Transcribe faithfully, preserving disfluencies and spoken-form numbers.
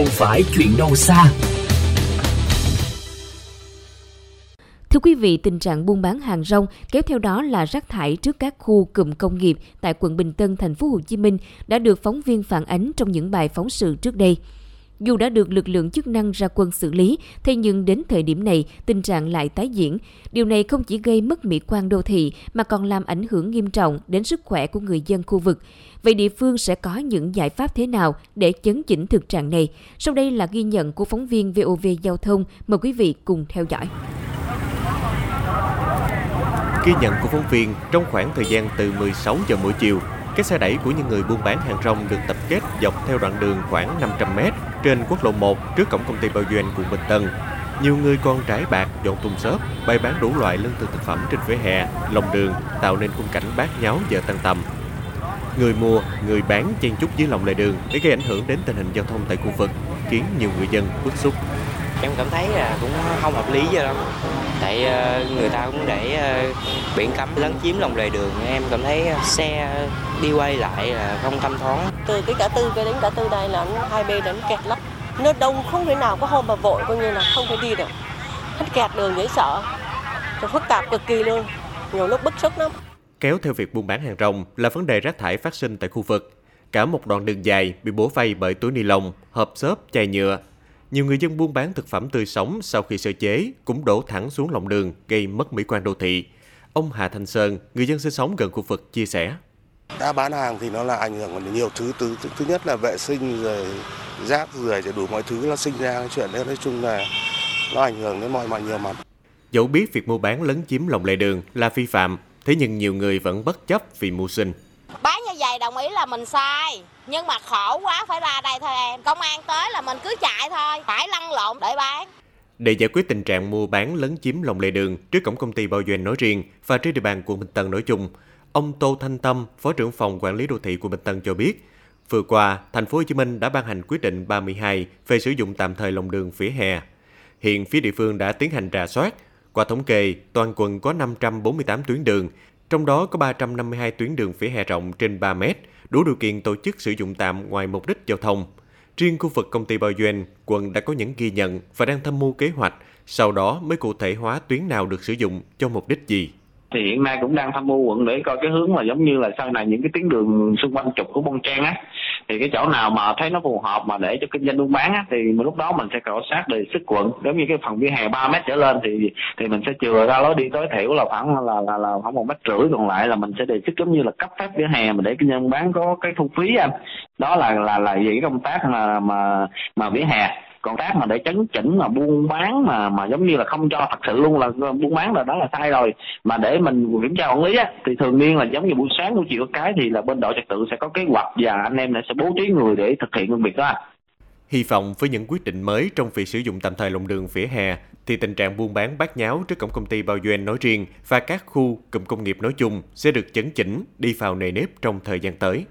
không phải chuyện đâu xa. Thưa quý vị, tình trạng buôn bán hàng rong kéo theo đó là rác thải trước các khu cụm công nghiệp tại quận Bình Tân, thành phố Hồ Chí Minh đã được phóng viên phản ánh trong những bài phóng sự trước đây. Dù đã được lực lượng chức năng ra quân xử lý, thế nhưng đến thời điểm này, tình trạng lại tái diễn. Điều này không chỉ gây mất mỹ quan đô thị mà còn làm ảnh hưởng nghiêm trọng đến sức khỏe của người dân khu vực. Vậy địa phương sẽ có những giải pháp thế nào để chấn chỉnh thực trạng này? Sau đây là ghi nhận của phóng viên vê o vê Giao thông. Mời quý vị cùng theo dõi. Ghi nhận của phóng viên, trong khoảng thời gian từ mười sáu giờ mỗi chiều, các xe đẩy của những người buôn bán hàng rong được tập kết dọc theo đoạn đường khoảng năm trăm mét trên quốc lộ một trước cổng công ty Bảo Duyên, quận Bình Tân. Nhiều người còn rải bạc, dọn thùng xốp, bày bán đủ loại lương thực thực phẩm trên vỉa hè, lòng đường, tạo nên khung cảnh bát nháo giờ tan tầm. Người mua, người bán chen chúc dưới lòng lề đường để gây ảnh hưởng đến tình hình giao thông tại khu vực, khiến nhiều người dân bức xúc. Em cảm thấy là cũng không hợp lý vậy lắm, tại người ta cũng để biển cấm lấn chiếm lòng lề đường. Em cảm thấy xe đi quay lại là không thông thoáng. Từ cái ngã tư về đến ngã tư đây là hai bên đánh kẹt lắm, nó đông không thể nào có hôm mà vội coi như là không thể đi được, hết kẹt đường dễ sợ, rồi phức tạp cực kỳ luôn, nhiều lúc bức xúc lắm. Kéo theo việc buôn bán hàng rong là vấn đề rác thải phát sinh tại khu vực. Cả một đoạn đường dài bị bủa vây bởi túi ni lông, hộp xốp, chai nhựa. Nhiều người dân buôn bán thực phẩm tươi sống sau khi sơ chế cũng đổ thẳng xuống lòng đường, gây mất mỹ quan đô thị. Ông Hà Thanh Sơn, người dân sinh sống gần khu vực, chia sẻ. Đã bán hàng thì nó là ảnh hưởng đến nhiều thứ. Thứ, thứ nhất là vệ sinh, rồi rác, rưởi, rồi đủ mọi thứ nó sinh ra. Chuyện đấy nói chung là nó ảnh hưởng đến mọi mọi nhiều mặt. Dẫu biết việc mua bán lấn chiếm lòng lề đường là vi phạm, thế nhưng nhiều người vẫn bất chấp vì mưu sinh. Bán như vậy đồng ý là mình sai, nhưng mà khổ quá phải ra đây thôi em. Công an tới là mình cứ chạy thôi, phải lăn lộn để bán. Để giải quyết tình trạng mua bán lấn chiếm lòng lề đường trước cổng công ty Bảo Duyên nói riêng và trên địa bàn quận Bình Tân nói chung, ông Tô Thanh Tâm, Phó trưởng phòng quản lý đô thị quận Bình Tân cho biết, vừa qua, thành phố Hồ Chí Minh đã ban hành quyết định ba mươi hai về sử dụng tạm thời lòng đường vỉa hè. Hiện phía địa phương đã tiến hành rà soát. Qua thống kê, toàn quận có năm trăm bốn mươi tám tuyến đường, trong đó có ba trăm năm mươi hai tuyến đường vỉa hè rộng trên ba mét, đủ điều kiện tổ chức sử dụng tạm ngoài mục đích giao thông. Riêng khu vực công ty Bảo Duyên, quận đã có những ghi nhận và đang tham mưu kế hoạch, sau đó mới cụ thể hóa tuyến nào được sử dụng cho mục đích gì. Thì hiện nay cũng đang tham mưu quận để coi cái hướng là giống như là sau này những cái tuyến đường xung quanh trục của Bông Trang á, thì cái chỗ nào mà thấy nó phù hợp mà để cho kinh doanh buôn bán á, thì lúc đó mình sẽ khảo sát đề xuất quận. Giống như cái phần vỉa hè ba mét trở lên thì thì mình sẽ chừa ra lối đi tối thiểu là khoảng là là, là khoảng một mét rưỡi, còn lại là mình sẽ đề xuất giống như là cấp phép vỉa hè mà để kinh doanh buôn bán có cái thu phí anh. Đó là là là những công tác mà mà mà vỉa hè. Còn tác mà để chấn chỉnh mà buôn bán mà mà giống như là không cho, thật sự luôn là buôn bán là đó là sai rồi. Mà để mình kiểm tra quản lý á, thì thường niên là giống như buổi sáng buổi chiều cái thì là bên đội trật tự sẽ có kế hoạch và anh em sẽ bố trí người để thực hiện công việc đó. Hy vọng với những quyết định mới trong việc sử dụng tạm thời lòng đường vỉa hè thì tình trạng buôn bán bát nháo trước cổng công ty Bảo Duyên nói riêng và các khu cụm công nghiệp nói chung sẽ được chấn chỉnh, đi vào nề nếp trong thời gian tới.